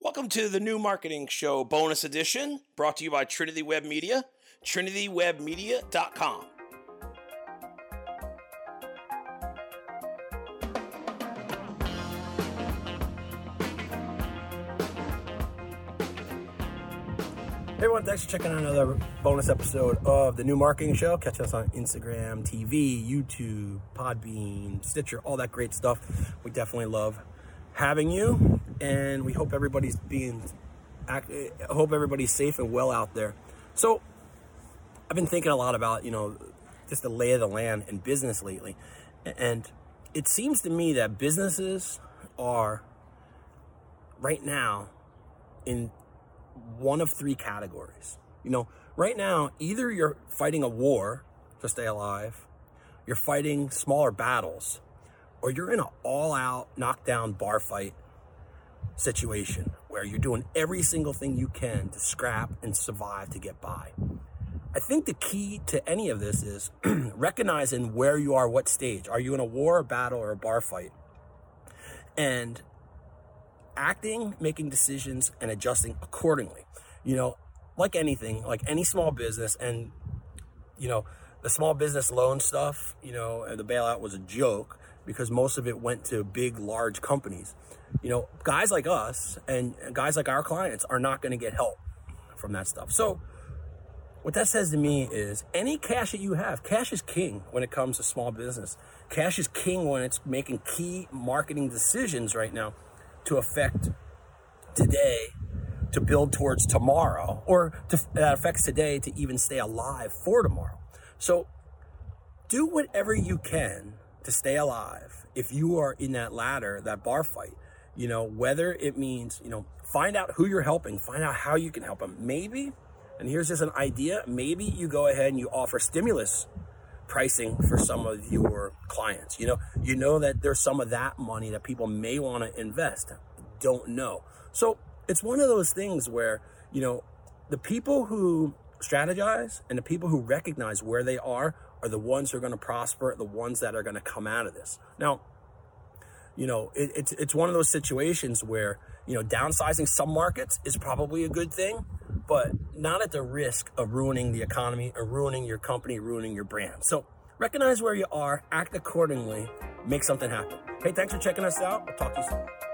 Welcome to the New Marketing Show bonus edition, brought to you by Trinity Web Media, trinitywebmedia.com. Hey everyone, thanks for checking out another bonus episode of the New Marketing Show. Catch us on Instagram, TV, YouTube, Podbean, Stitcher, all that great stuff. We definitely love having you, and we hope everybody's safe and well out there. So I've been thinking a lot about, just the lay of the land in business lately. And it seems to me that businesses are right now in one of three categories. Right now, either you're fighting a war to stay alive, you're fighting smaller battles, or you're in an all-out, knockdown bar fight situation where you're doing every single thing you can to scrap and survive to get by. I think the key to any of this is recognizing where you are, what stage. Are you in a war, a battle, or a bar fight? And acting, making decisions, and adjusting accordingly. Like anything, like any small business, and, the small business loan stuff, and the bailout was a joke because most of it went to big, large companies. Guys like us and guys like our clients are not going to get help from that stuff. So what that says to me is any cash that you have, cash is king when it comes to small business. Cash is king when it's making key marketing decisions right now to affect today, to build towards tomorrow, or that affects today to even stay alive for tomorrow. So do whatever you can to stay alive if you are in that ladder, that bar fight, whether it means, find out who you're helping, find out how you can help them. Maybe, and here's just an idea, maybe you go ahead and you offer stimulus pricing for some of your clients. That there's some of that money that people may want to invest. Don't know. So it's one of those things where, the people who strategize and the people who recognize where they are the ones who are going to prosper, the ones that are going to come out of this. Now, it's one of those situations where, downsizing some markets is probably a good thing, but not at the risk of ruining the economy or ruining your company, ruining your brand. So recognize where you are, act accordingly, make something happen. Hey, thanks for checking us out. I'll talk to you soon.